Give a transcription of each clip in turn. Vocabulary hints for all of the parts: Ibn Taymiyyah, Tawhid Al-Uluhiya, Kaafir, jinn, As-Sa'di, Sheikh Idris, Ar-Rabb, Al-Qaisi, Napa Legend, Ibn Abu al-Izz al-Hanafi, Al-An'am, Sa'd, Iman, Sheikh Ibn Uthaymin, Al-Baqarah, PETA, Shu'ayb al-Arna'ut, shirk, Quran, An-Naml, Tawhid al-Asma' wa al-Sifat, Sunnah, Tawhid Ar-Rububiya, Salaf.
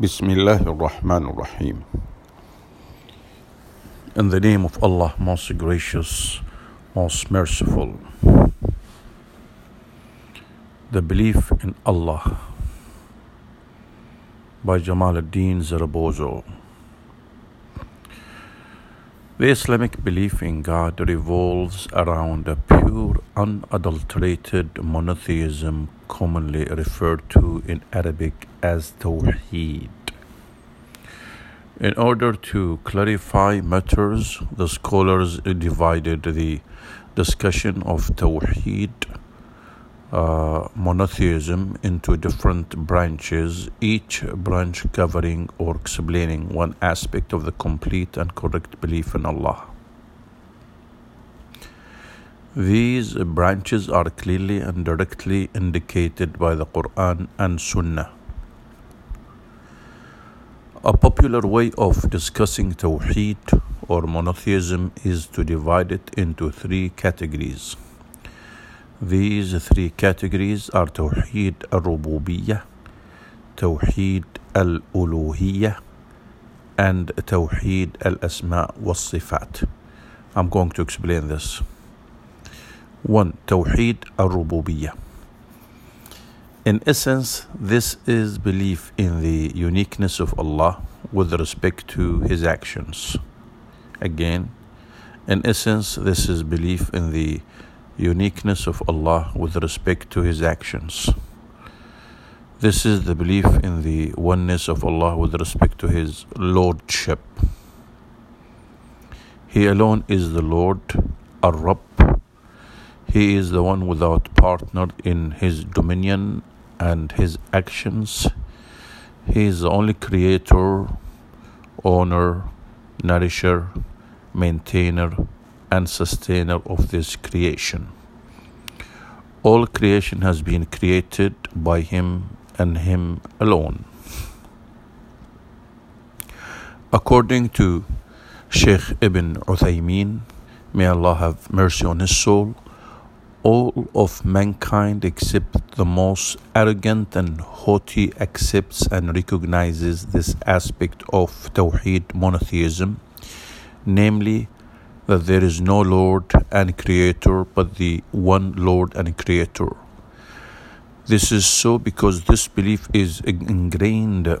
Bismillahir Rahmanir Rahim. In the name of Allah, most gracious, most merciful. The Belief in Allah by Jamaluddin Zarabozo. The Islamic belief in God revolves around a pure, unadulterated monotheism commonly referred to in Arabic as Tawheed. In order to clarify matters, the scholars divided the discussion of Tawheed, monotheism, into different branches, each branch covering or explaining one aspect of the complete and correct belief in Allah. These branches are clearly and directly indicated by the Quran and Sunnah. A popular way of discussing Tawheed or monotheism is to divide it into three categories. These three categories are Tawhid Ar-Rububiya, Tawhid Al-Uluhiya, and Tawhid Al Asma Wassifat. I'm going to explain this. 1. Tawhid Ar-Rububiya. In essence, this is belief in the uniqueness of Allah with respect to His actions. Again, in essence, this is belief in the uniqueness of Allah with respect to His actions. This is the belief in the oneness of Allah with respect to His Lordship. He alone is the Lord, Ar-Rabb. He is the one without partner in His dominion and His actions. He is the only creator, owner, nourisher, maintainer, and sustainer of this creation. All creation has been created by Him and Him alone. According to Sheikh Ibn Uthaymin, may Allah have mercy on his soul, all of mankind except the most arrogant and haughty accepts and recognizes this aspect of Tawheed monotheism, namely that there is no Lord and Creator but the one Lord and Creator. This is so because this belief is ingrained. In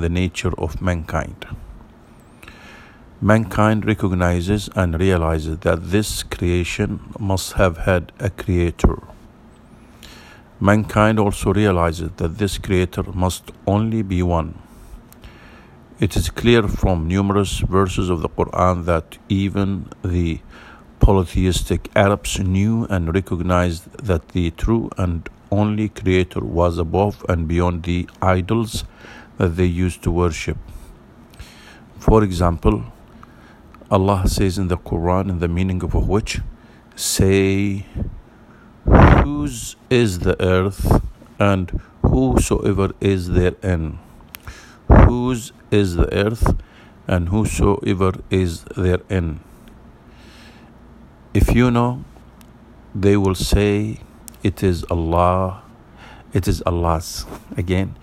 the nature of mankind. Mankind recognizes and realizes that this creation must have had a Creator. Mankind also realizes that this Creator must only be one. It is clear from numerous verses of the Quran that even the polytheistic Arabs knew and recognized that the true and only Creator was above and beyond the idols that they used to worship. For example, Allah says in the Quran, in the meaning of which, "Say, whose is the earth and whosoever is therein? Whose is the earth and whosoever is therein?" If you know, they will say, "It is Allah, it is Allah's." Again,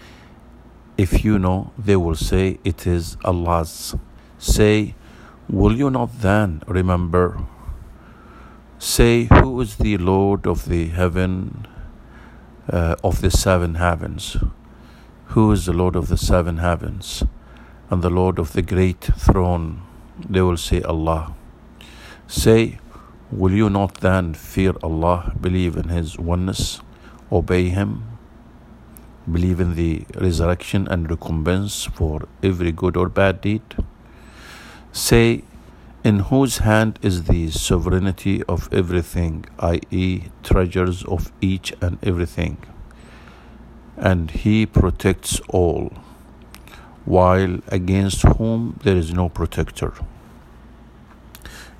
if you know, they will say, "It is Allah's." Say, "Will you not then remember?" Say, "Who is the Lord of the heaven, of the seven heavens? Who is the Lord of the seven heavens and the Lord of the great throne?" They will say, "Allah." Say, "Will you not then fear Allah, believe in His oneness, obey Him, believe in the resurrection and recompense for every good or bad deed?" Say, "In whose hand is the sovereignty of everything, i.e. treasures of each and everything? And He protects all, while against whom there is no protector."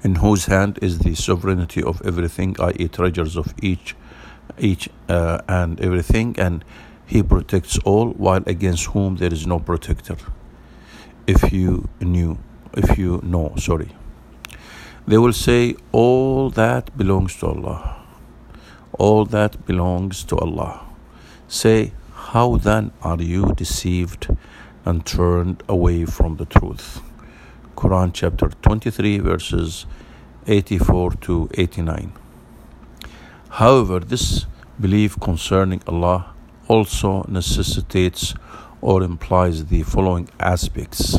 In whose hand is the sovereignty of everything, i.e. treasures of each and everything, and He protects all, while against whom there is no protector. If you know. They will say, "All that belongs to Allah. All that belongs to Allah." Say, How then are you deceived and turned away from the truth? Quran chapter 23 verses 84 to 89. However, this belief concerning Allah also necessitates or implies the following aspects.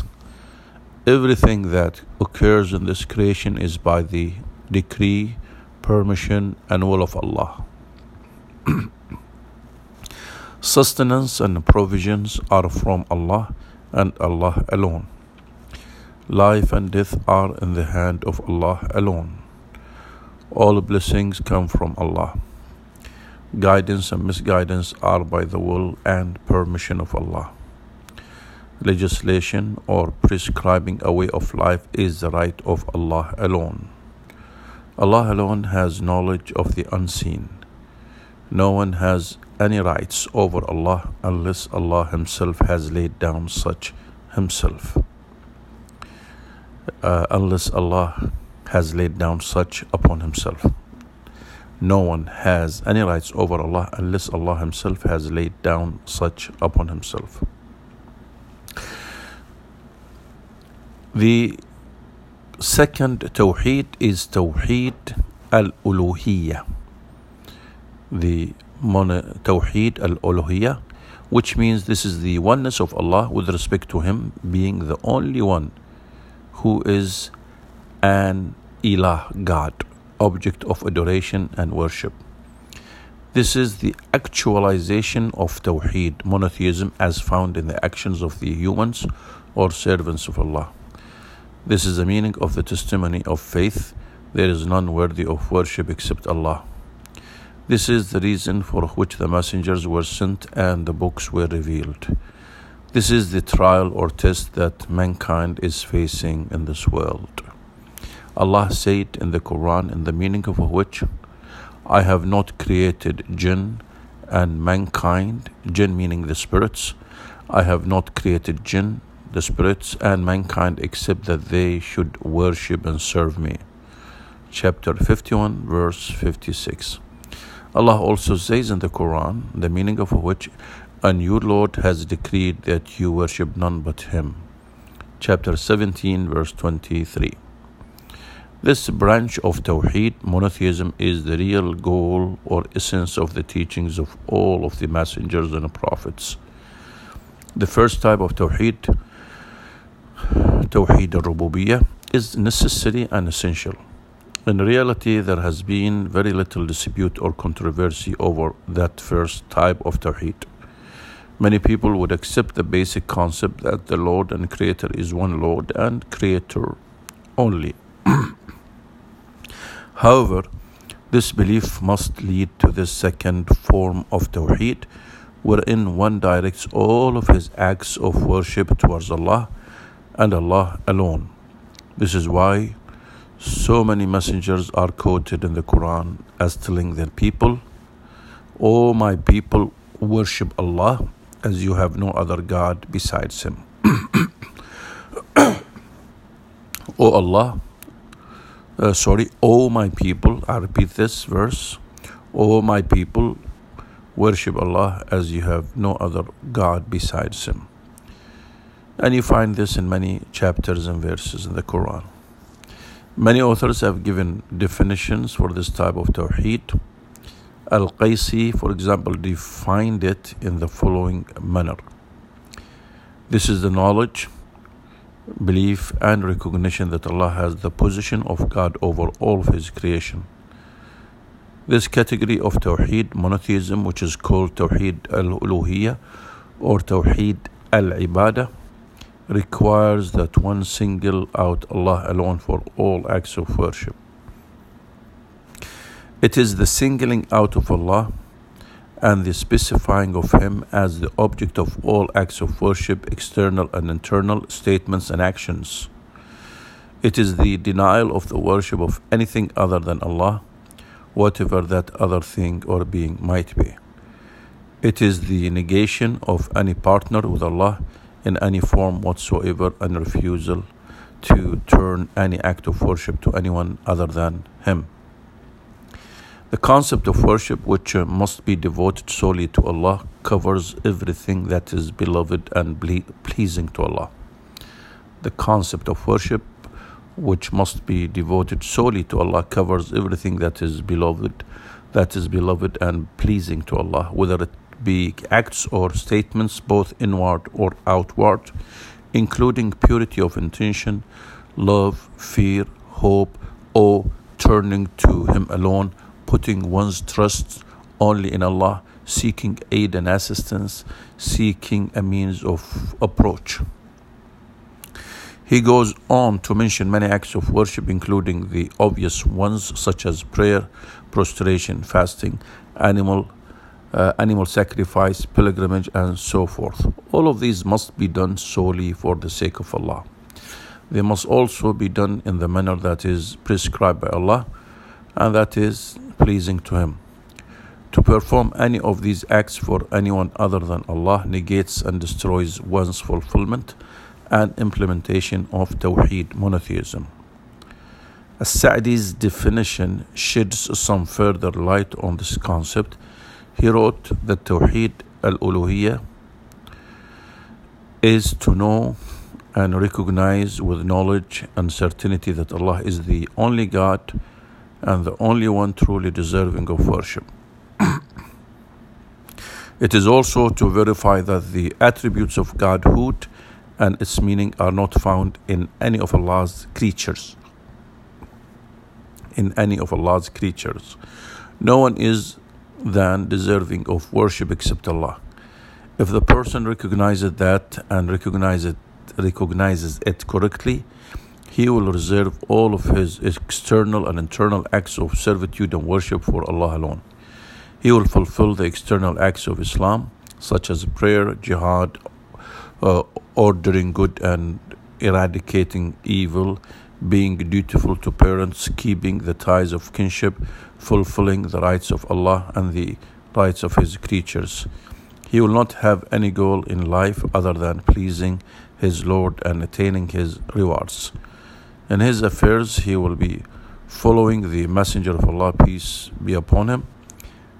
Everything that occurs in this creation is by the decree, permission, and will of Allah. Sustenance and provisions are from Allah and Allah alone. Life and death are in the hand of Allah alone. All blessings come from Allah. Guidance and misguidance are by the will and permission of Allah. Legislation or prescribing a way of life is the right of Allah alone. Allah alone has knowledge of the unseen. No one has any rights over Allah unless Allah Himself has laid down such Himself. No one has any rights over Allah unless Allah Himself has laid down such upon Himself. The second Tawheed is Tawhid Al-Uluhiya. The Tawhid Al-Uluhiya, which means this is the oneness of Allah with respect to Him being the only one who is an Ilah, God, object of adoration and worship. This is the actualization of Tawheed, monotheism, as found in the actions of the humans or servants of Allah. This is the meaning of the testimony of faith. There is none worthy of worship except Allah. This is the reason for which the messengers were sent and the books were revealed. This is the trial or test that mankind is facing in this world. Allah said in the Quran, in the meaning of which, I have not created jinn and mankind, jinn meaning the spirits. I have not created jinn, the spirits, and mankind except that they should worship and serve me. Chapter 51, verse 56. Allah also says in the Quran, the meaning of which, and your Lord has decreed that you worship none but Him. Chapter 17, verse 23. This branch of Tawheed, monotheism, is the real goal or essence of the teachings of all of the messengers and the prophets. The first type of Tawheed, Tawhid Ar-Rububiya, is necessary and essential. In reality, there has been very little dispute or controversy over that first type of Tawheed. Many people would accept the basic concept that the Lord and Creator is one Lord and Creator only. However, this belief must lead to the second form of Tawheed, wherein one directs all of his acts of worship towards Allah and Allah alone. This is why so many messengers are quoted in the Quran as telling their people, O my people, worship Allah as you have no other God besides Him. O my people, I repeat this verse, O my people, worship Allah as you have no other God besides Him. And you find this in many chapters and verses in the Quran. Many authors have given definitions for this type of Tawheed. Al-Qaisi, for example, defined it in the following manner. This is the knowledge, belief and recognition that Allah has the position of God over all of His creation. This category of Tawheed, monotheism, which is called Tawhid Al-Uluhiya or Tawhid Al Ibadah, requires that one single out Allah alone for all acts of worship. It is the singling out of Allah and the specifying of Him as the object of all acts of worship, external and internal statements and actions. It is the denial of the worship of anything other than Allah, whatever that other thing or being might be. It is the negation of any partner with Allah in any form whatsoever and refusal to turn any act of worship to anyone other than Him. The concept of worship, which must be devoted solely to Allah, covers everything that is beloved and pleasing to Allah. The concept of worship, which must be devoted solely to Allah, covers everything that is beloved and pleasing to Allah, whether it be acts or statements, both inward or outward, including purity of intention, love, fear, hope, awe, turning to Him alone, putting one's trust only in Allah, seeking aid and assistance, seeking a means of approach. He goes on to mention many acts of worship, including the obvious ones such as prayer, prostration, fasting, animal sacrifice, pilgrimage, and so forth. All of these must be done solely for the sake of Allah. They must also be done in the manner that is prescribed by Allah and that is pleasing to Him. To perform any of these acts for anyone other than Allah negates and destroys one's fulfillment and implementation of Tawheed, monotheism. As-Sa'di's definition sheds some further light on this concept. He wrote that Tawhid al-Uluhiya is to know and recognize with knowledge and certainty that Allah is the only God and the only one truly deserving of worship. It is also to verify that the attributes of Godhood and its meaning are not found in any of Allah's creatures. No one is than deserving of worship except Allah. If the person recognizes that and recognizes it correctly, he will reserve all of his external and internal acts of servitude and worship for Allah alone. He will fulfill the external acts of Islam, such as prayer, jihad, ordering good and eradicating evil, being dutiful to parents, keeping the ties of kinship, fulfilling the rights of Allah and the rights of His creatures. He will not have any goal in life other than pleasing his Lord and attaining His rewards. In his affairs, he will be following the Messenger of Allah, peace be upon him.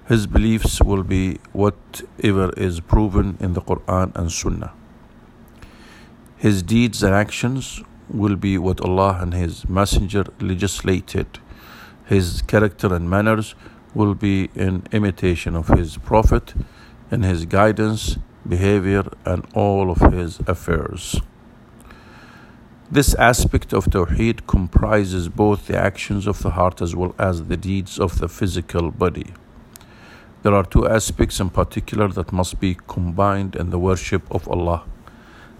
His beliefs will be whatever is proven in the Quran and Sunnah. His deeds and actions will be what Allah and His Messenger legislated. His character and manners will be in imitation of His Prophet, in His guidance, behavior, and all of His affairs. This aspect of Tawheed comprises both the actions of the heart as well as the deeds of the physical body. There are two aspects in particular that must be combined in the worship of Allah.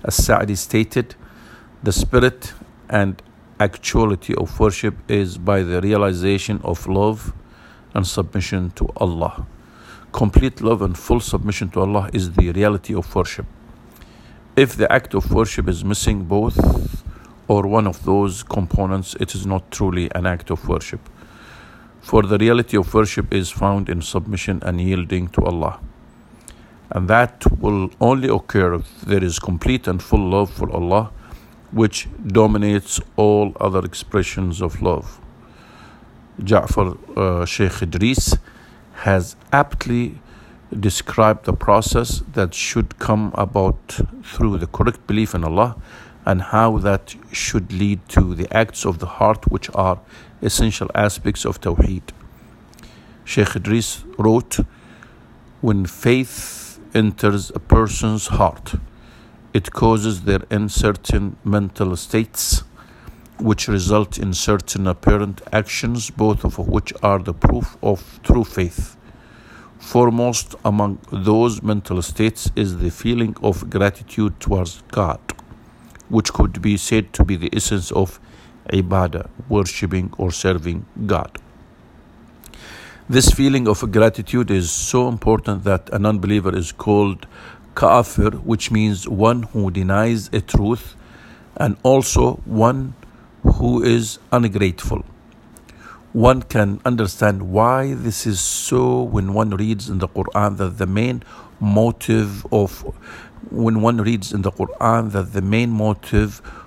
As Sa'di stated, the spirit and actuality of worship is by the realization of love and submission to Allah. Complete love and full submission to Allah is the reality of worship. If the act of worship is missing both or one of those components, it is not truly an act of worship. For the reality of worship is found in submission and yielding to Allah. And that will only occur if there is complete and full love for Allah, which dominates all other expressions of love. Sheikh Idris has aptly described the process that should come about through the correct belief in Allah and how that should lead to the acts of the heart, which are essential aspects of Tawheed. Sheikh Idris wrote, "When faith enters a person's heart, it causes their uncertain mental states, which result in certain apparent actions, both of which are the proof of true faith. Foremost among those mental states is the feeling of gratitude towards God, which could be said to be the essence of ibadah, worshipping or serving God. This feeling of gratitude is so important that a non-believer is called Kaafir, which means one who denies a truth, and also one who is ungrateful. One can understand why this is so when one reads in the Quran that the main motive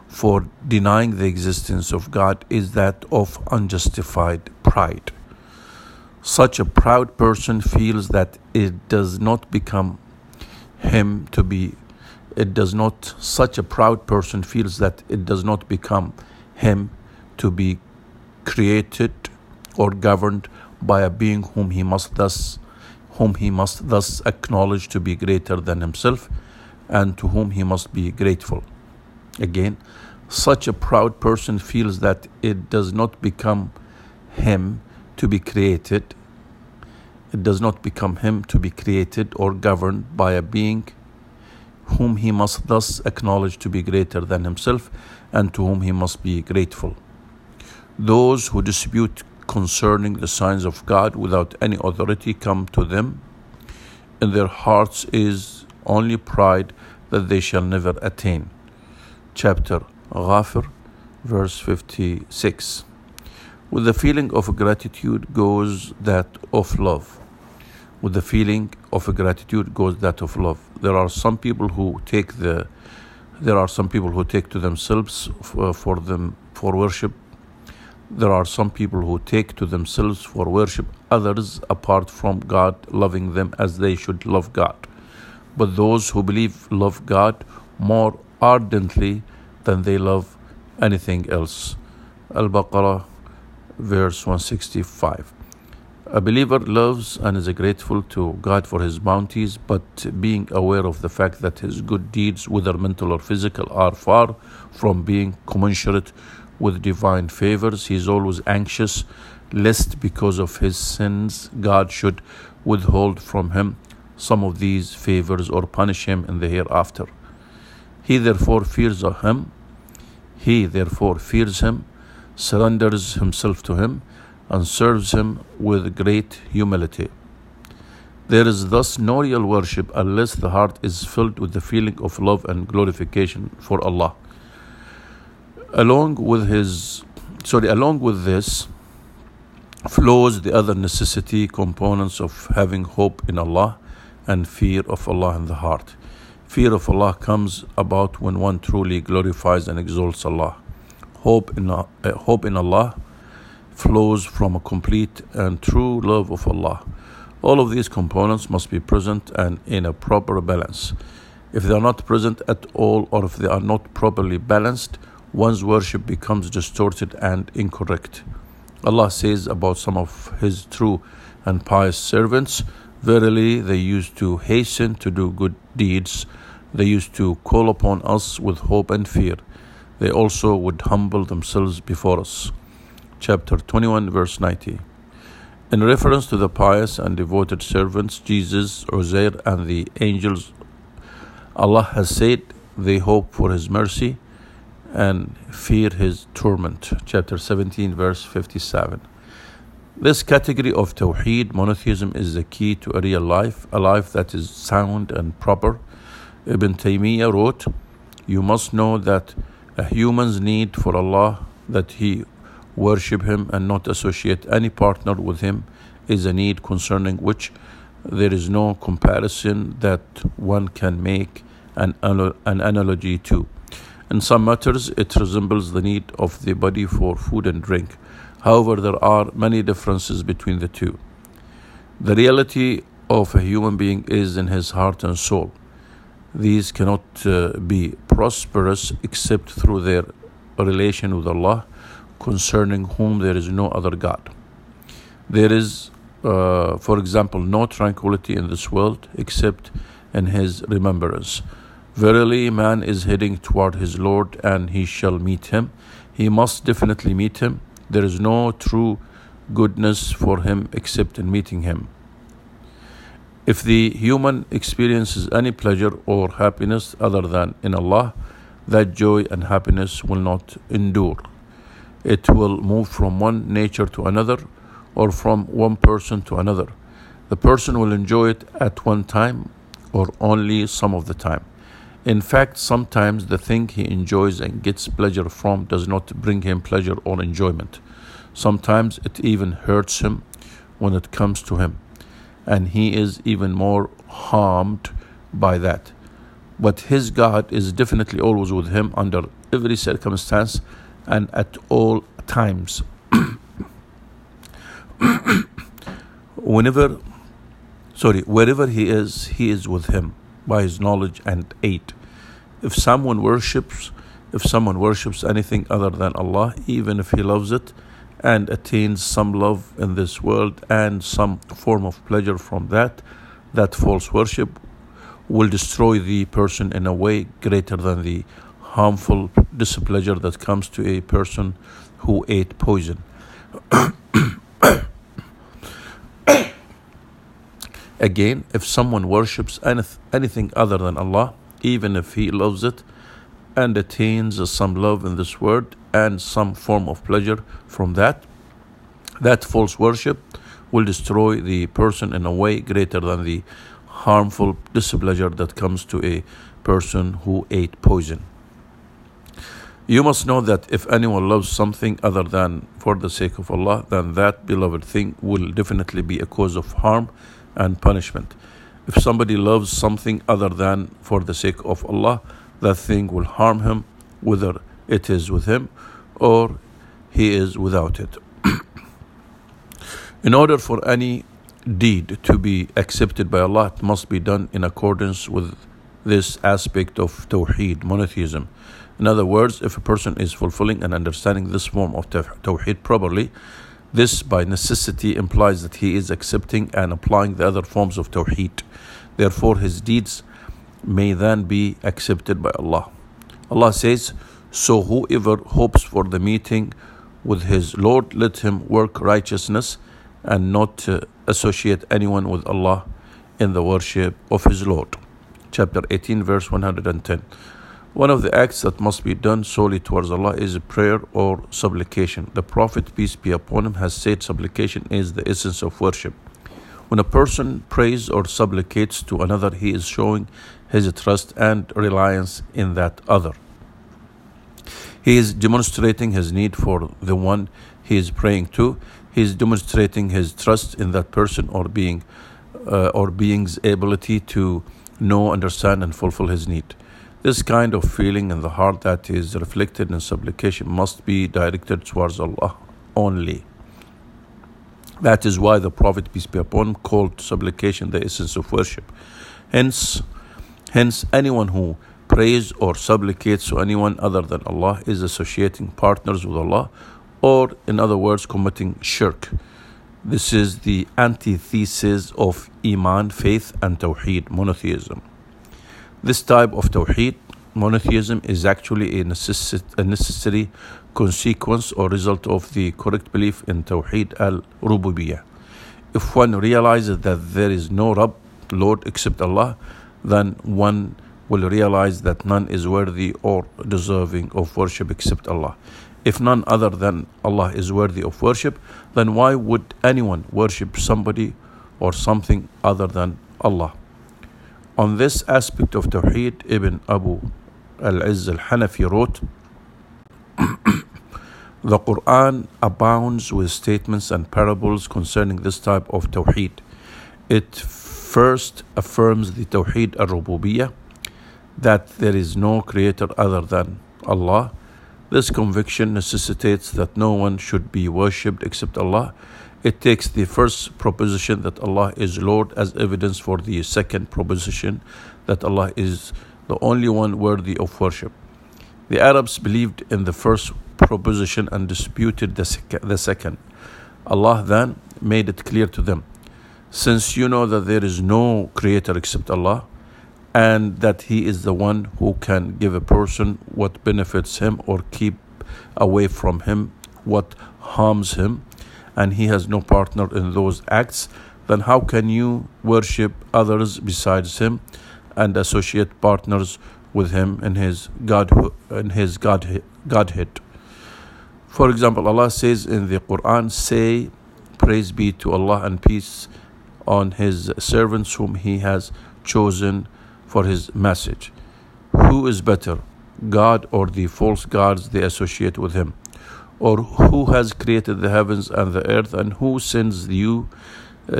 for denying the existence of God is that of unjustified pride. Such a proud person feels that it does not become him to be, it does not become him to be created or governed by a being whom he must thus acknowledge to be greater than himself and to whom he must be grateful. Again, such a proud person feels that it does not become him to be created. It does not become him to be created or governed by a being whom he must thus acknowledge to be greater than himself and to whom he must be grateful. Those who dispute concerning the signs of God without any authority come to them. In their hearts is only pride that they shall never attain. Chapter Ghafir, verse 56. With the feeling of gratitude goes that of love. With the feeling of gratitude goes that of love. There are some people who take to themselves for worship others apart from God, loving them as they should love God. But those who believe love God more ardently than they love anything else. Al-Baqarah, verse 165. A believer loves and is grateful to God for his bounties, but being aware of the fact that his good deeds, whether mental or physical, are far from being commensurate with divine favors, he is always anxious lest because of his sins God should withhold from him some of these favors or punish him in the hereafter. He therefore fears him, surrenders himself to him, and serves him with great humility. There is thus no real worship unless the heart is filled with the feeling of love and glorification for Allah. Along with this flows the other necessity components of having hope in Allah and fear of Allah in the heart. Fear of Allah comes about when one truly glorifies and exalts Allah. Hope in Allah flows from a complete and true love of Allah. All of these components must be present and in a proper balance. If they are not present at all, or if they are not properly balanced, one's worship becomes distorted and incorrect. Allah says about some of His true and pious servants, "Verily, they used to hasten to do good deeds. They used to call upon us with hope and fear. They also would humble themselves before us." Chapter 21, verse 90. In reference to the pious and devoted servants, Jesus, Uzair, and the angels, Allah has said, "They hope for His mercy and fear His torment." Chapter 17, verse 57. This category of Tawheed, monotheism, is the key to a real life, a life that is sound and proper. Ibn Taymiyyah wrote, "You must know that a human's need for Allah, that he worship Him and not associate any partner with Him, is a need concerning which there is no comparison that one can make an analogy to. In some matters, it resembles the need of the body for food and drink. However, there are many differences between the two. The reality of a human being is in his heart and soul. These cannot be prosperous except through their relation with Allah, concerning whom there is no other God. There is, for example, no tranquility in this world except in His remembrance. Verily, man is heading toward his Lord, and he shall meet Him. He must definitely meet Him. There is no true goodness for him except in meeting Him. If the human experiences any pleasure or happiness other than in Allah, that joy and happiness will not endure. It will move from one nature to another, or from one person to another. The person will enjoy it at one time, or only some of the time. In fact, sometimes the thing he enjoys and gets pleasure from does not bring him pleasure or enjoyment. Sometimes it even hurts him when it comes to him, and he is even more harmed by that. But his God is definitely always with him under every circumstance and at all times. wherever he is with him by his knowledge and aid. If someone worships anything other than Allah, even if he loves it and attains some love in this world and some form of pleasure from that, that false worship will destroy the person in a way greater than the harmful displeasure that comes to a person who ate poison. Again, if someone worships anything other than Allah, even if he loves it and attains some love in this world and some form of pleasure from that, that false worship will destroy the person in a way greater than the harmful displeasure that comes to a person who ate poison. You must know that if anyone loves something other than for the sake of Allah, then that beloved thing will definitely be a cause of harm and punishment. If somebody loves something other than for the sake of Allah, that thing will harm him, whether it is with him or he is without it. In order for any deed to be accepted by Allah, it must be done in accordance with this aspect of Tawheed, monotheism. In other words, if a person is fulfilling and understanding this form of Tawheed properly, this by necessity implies that he is accepting and applying the other forms of Tawheed. Therefore, his deeds may then be accepted by Allah. Allah says, "So whoever hopes for the meeting with his Lord, let him work righteousness and not associate anyone with Allah in the worship of his Lord." Chapter 18, verse 110. One of the acts that must be done solely towards Allah is prayer or supplication. The Prophet, peace be upon him, has said supplication is the essence of worship. When a person prays or supplicates to another, he is showing his trust and reliance in that other. He is demonstrating his need for the one he is praying to. He is demonstrating his trust in that person or being, or being's ability to know, understand, and fulfill his need. This kind of feeling in the heart that is reflected in supplication must be directed towards Allah only. That is why the Prophet, peace be upon him, called supplication the essence of worship. Hence, anyone who prays or supplicates to anyone other than Allah is associating partners with Allah, or in other words, committing shirk. This is the antithesis of Iman, faith, and Tawheed, monotheism. This type of Tawheed, monotheism, is actually a necessary consequence or result of the correct belief in Tawhid al-Rububiya. If one realizes that there is no Rabb, Lord, except Allah, then one will realize that none is worthy or deserving of worship except Allah. If none other than Allah is worthy of worship, then why would anyone worship somebody or something other than Allah? On this aspect of Tawheed, Ibn Abu al-Izz al-Hanafi wrote, "The Quran abounds with statements and parables concerning this type of Tawheed. It first affirms the Tawhid Ar-Rububiya, that there is no creator other than Allah. This conviction necessitates that no one should be worshipped except Allah. It takes the first proposition that Allah is Lord as evidence for the second proposition that Allah is the only one worthy of worship. The Arabs believed in the first proposition and disputed the second. Allah then made it clear to them, since you know that there is no creator except Allah and that He is the one who can give a person what benefits him or keep away from him what harms him, and He has no partner in those acts, then how can you worship others besides Him and associate partners with Him in His Godhead? For example, Allah says in the Quran, "Say, praise be to Allah and peace on His servants whom He has chosen for His message. Who is better, God or the false gods they associate with Him? Or who has created the heavens and the earth, and who sends you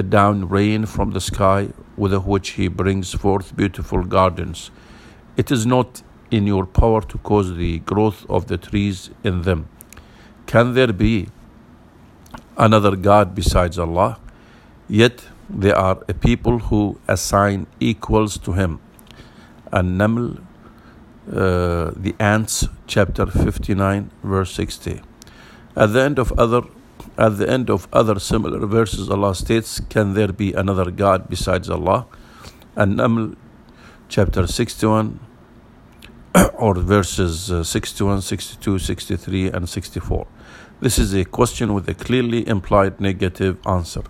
down rain from the sky, with which He brings forth beautiful gardens? It is not in your power to cause the growth of the trees in them. Can there be another God besides Allah? Yet they are a people who assign equals to him. An-Naml, the Ants, chapter 59, verse 60. At the end of other similar verses, Allah states, "Can there be another God besides Allah?" An-Naml, chapter 61, or verses 61, 62, 63, and 64. This is a question with a clearly implied negative answer.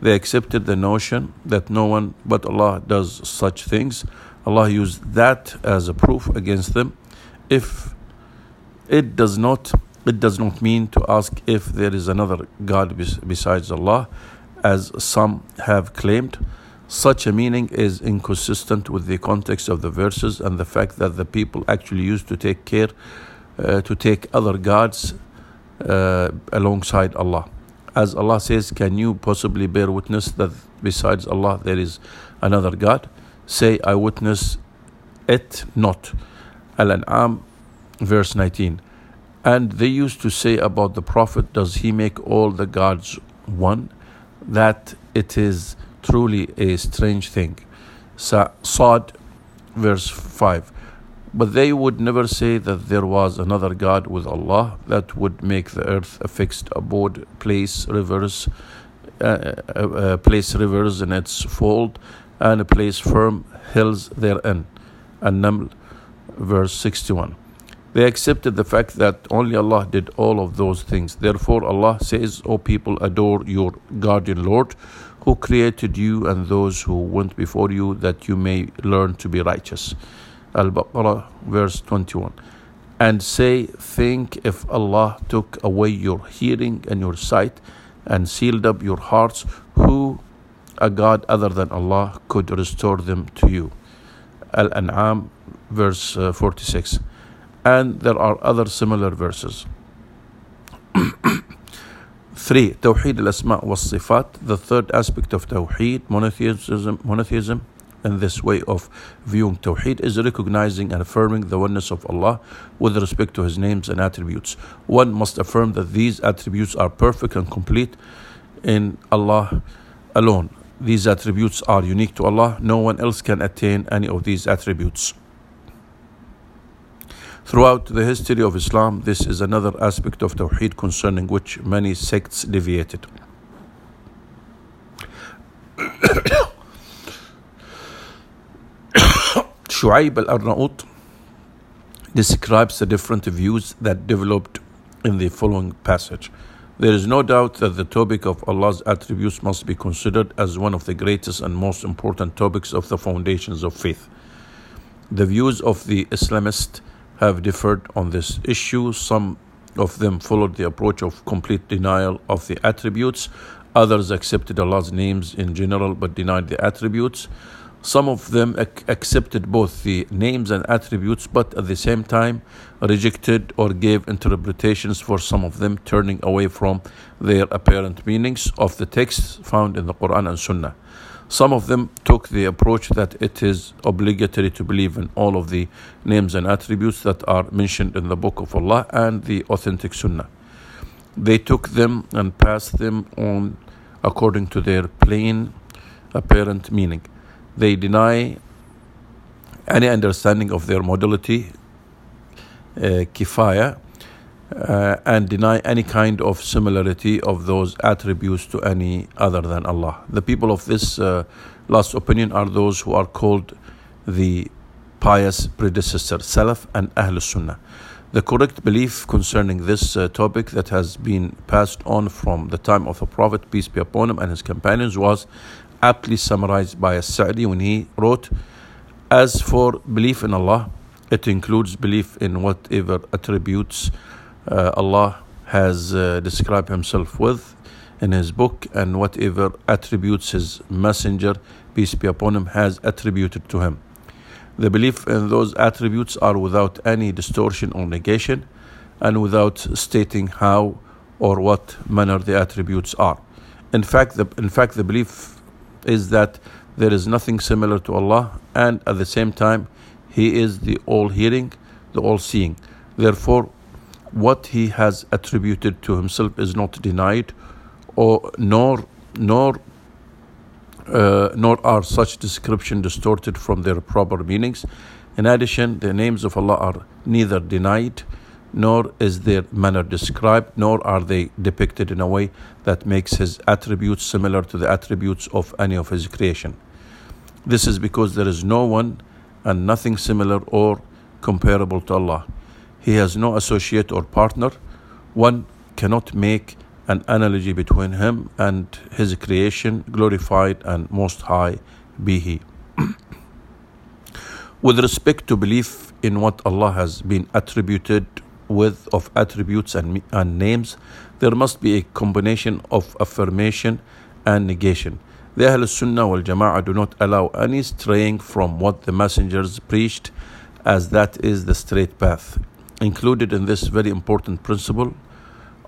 They accepted the notion that no one but Allah does such things. Allah used that as a proof against them. If it does not mean to ask if there is another God besides Allah, as some have claimed. Such a meaning is inconsistent with the context of the verses and the fact that the people actually used to take care to take other gods alongside Allah. As Allah says, "Can you possibly bear witness that besides Allah there is another God? Say, I witness it not." Al-An'am, verse 19. And they used to say about the Prophet, "Does he make all the gods one?" That it is truly a strange thing. Sa'd, verse 5. But they would never say that there was another God with Allah that would make the earth a fixed abode, place rivers in its fold, and a place firm hills therein. An-Naml, verse 61. They accepted the fact that only Allah did all of those things. Therefore Allah says, "O people, adore your guardian Lord who created you and those who went before you, that you may learn to be righteous." Al-Baqarah, verse 21. And say, "Think if Allah took away your hearing and your sight and sealed up your hearts, who a God other than Allah could restore them to you?" Al-An'am, verse 46. And there are other similar verses. 3. Tawhid al-Asma' wa al-Sifat, the third aspect of Tawheed, monotheism. And this way of viewing Tawheed is recognizing and affirming the oneness of Allah with respect to His names and attributes. One must affirm that these attributes are perfect and complete in Allah alone. These attributes are unique to Allah. No one else can attain any of these attributes. Throughout the history of Islam, this is another aspect of Tawheed concerning which many sects deviated. Shu'ayb al-Arna'ut describes the different views that developed in the following passage. There is no doubt that the topic of Allah's attributes must be considered as one of the greatest and most important topics of the foundations of faith. The views of the Islamists have differed on this issue. Some of them followed the approach of complete denial of the attributes. Others accepted Allah's names in general but denied the attributes. Some of them accepted both the names and attributes, but at the same time rejected or gave interpretations for some of them, turning away from their apparent meanings of the texts found in the Quran and Sunnah. Some of them took the approach that it is obligatory to believe in all of the names and attributes that are mentioned in the Book of Allah and the authentic Sunnah. They took them and passed them on according to their plain apparent meaning. They deny any understanding of their modality, kifaya, and deny any kind of similarity of those attributes to any other than Allah. The people of this last opinion are those who are called the pious predecessor, Salaf and Ahl al-Sunnah. The correct belief concerning this topic that has been passed on from the time of the Prophet, peace be upon him, and his companions, was aptly summarized by As-Sa'di when he wrote, "As for belief in Allah, it includes belief in whatever attributes Allah has described himself with in his book, and whatever attributes his messenger, peace be upon him, has attributed to him. The belief in those attributes are without any distortion or negation, and without stating how or what manner the attributes are. In fact, the belief is that there is nothing similar to Allah, and at the same time, He is the all-hearing, the all-seeing. Therefore, what He has attributed to Himself is not denied, or nor nor are such descriptions distorted from their proper meanings. In addition, the names of Allah are neither denied, nor is their manner described, nor are they depicted in a way that makes His attributes similar to the attributes of any of His creation. This is because there is no one and nothing similar or comparable to Allah. He has no associate or partner. One cannot make an analogy between Him and His creation, glorified and most high be He. With respect to belief in what Allah has been attributed with of attributes and names, there must be a combination of affirmation and negation. The Ahl al-Sunnah wal-Jamaah do not allow any straying from what the messengers preached, as that is the straight path. Included in this very important principle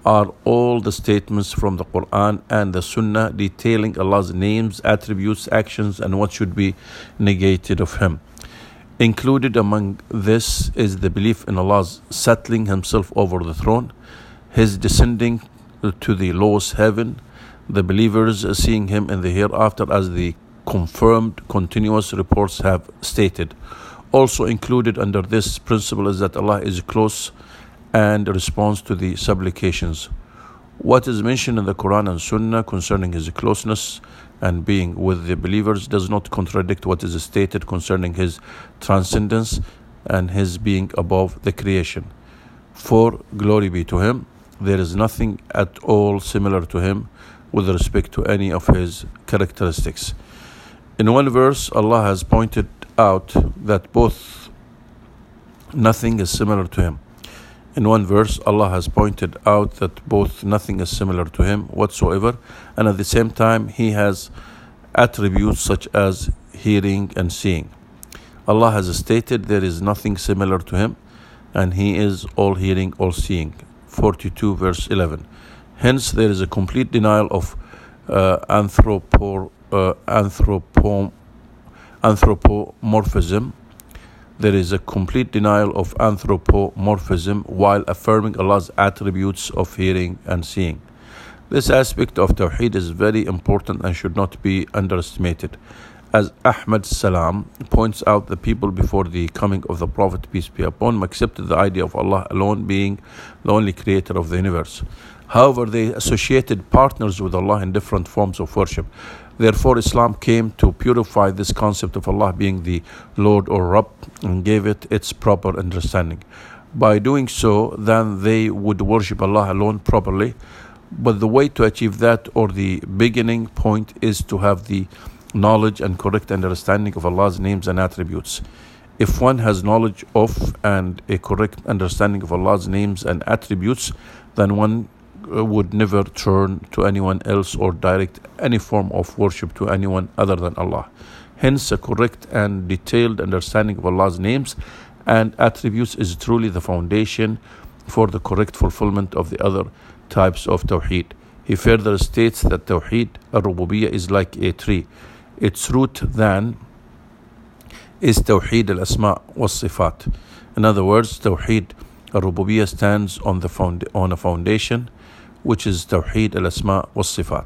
are all the statements from the Quran and the Sunnah detailing Allah's names, attributes, actions, and what should be negated of Him. Included among this is the belief in Allah's settling Himself over the throne, His descending to the lowest heaven, the believers seeing Him in the hereafter, as the confirmed continuous reports have stated. Also included under this principle is that Allah is close and responds to the supplications. What is mentioned in the Quran and Sunnah concerning His closeness and being with the believers does not contradict what is stated concerning His transcendence and His being above the creation. For glory be to Him, there is nothing at all similar to Him with respect to any of His characteristics. In one verse, Allah has pointed out that both nothing is similar to Him whatsoever, and at the same time He has attributes such as hearing and seeing. Allah has stated there is nothing similar to Him, and He is all hearing, all seeing. 42 verse 11. Hence there is a complete denial of anthropomorphism. There is a complete denial of anthropomorphism while affirming Allah's attributes of hearing and seeing. This aspect of Tawheed is very important and should not be underestimated. As Ahmad Salam points out, the people before the coming of the Prophet, peace be upon him, accepted the idea of Allah alone being the only creator of the universe. However, they associated partners with Allah in different forms of worship. Therefore, Islam came to purify this concept of Allah being the Lord or Rabb and gave it its proper understanding. By doing so, then they would worship Allah alone properly. But the way to achieve that, or the beginning point, is to have the knowledge and correct understanding of Allah's names and attributes. If one has knowledge of and a correct understanding of Allah's names and attributes, then one would never turn to anyone else or direct any form of worship to anyone other than Allah. Hence, a correct and detailed understanding of Allah's names and attributes is truly the foundation for the correct fulfillment of the other types of Tawheed. He further states that Tawhid Ar-Rububiya is like a tree. Its root, then, is Tawhid Al-Asma' wa al-Sifat. In other words, Tawhid Ar-Rububiya stands on a foundation, which is Tawhid al-Asma' wa al-Sifat.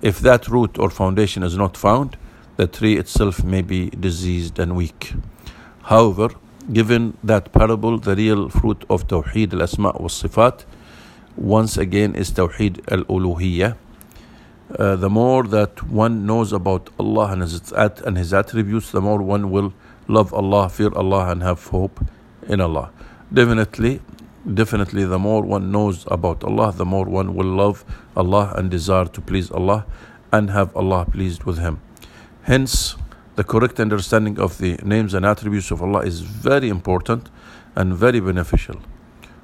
If that root or foundation is not found, the tree itself may be diseased and weak. However, given that parable, the real fruit of Tawhid al-Asma' wa al-Sifat, once again, is Tawhid al-Uluhiya. The more that one knows about Allah and His attributes, the more one will love Allah, fear Allah, and have hope in Allah. Definitely, the more one knows about Allah, the more one will love Allah and desire to please Allah and have Allah pleased with him. Hence, the correct understanding of the names and attributes of Allah is very important and very beneficial.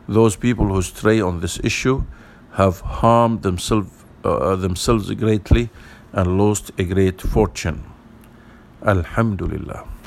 Those people who stray on this issue have harmed themselves greatly and lost a great fortune. Alhamdulillah.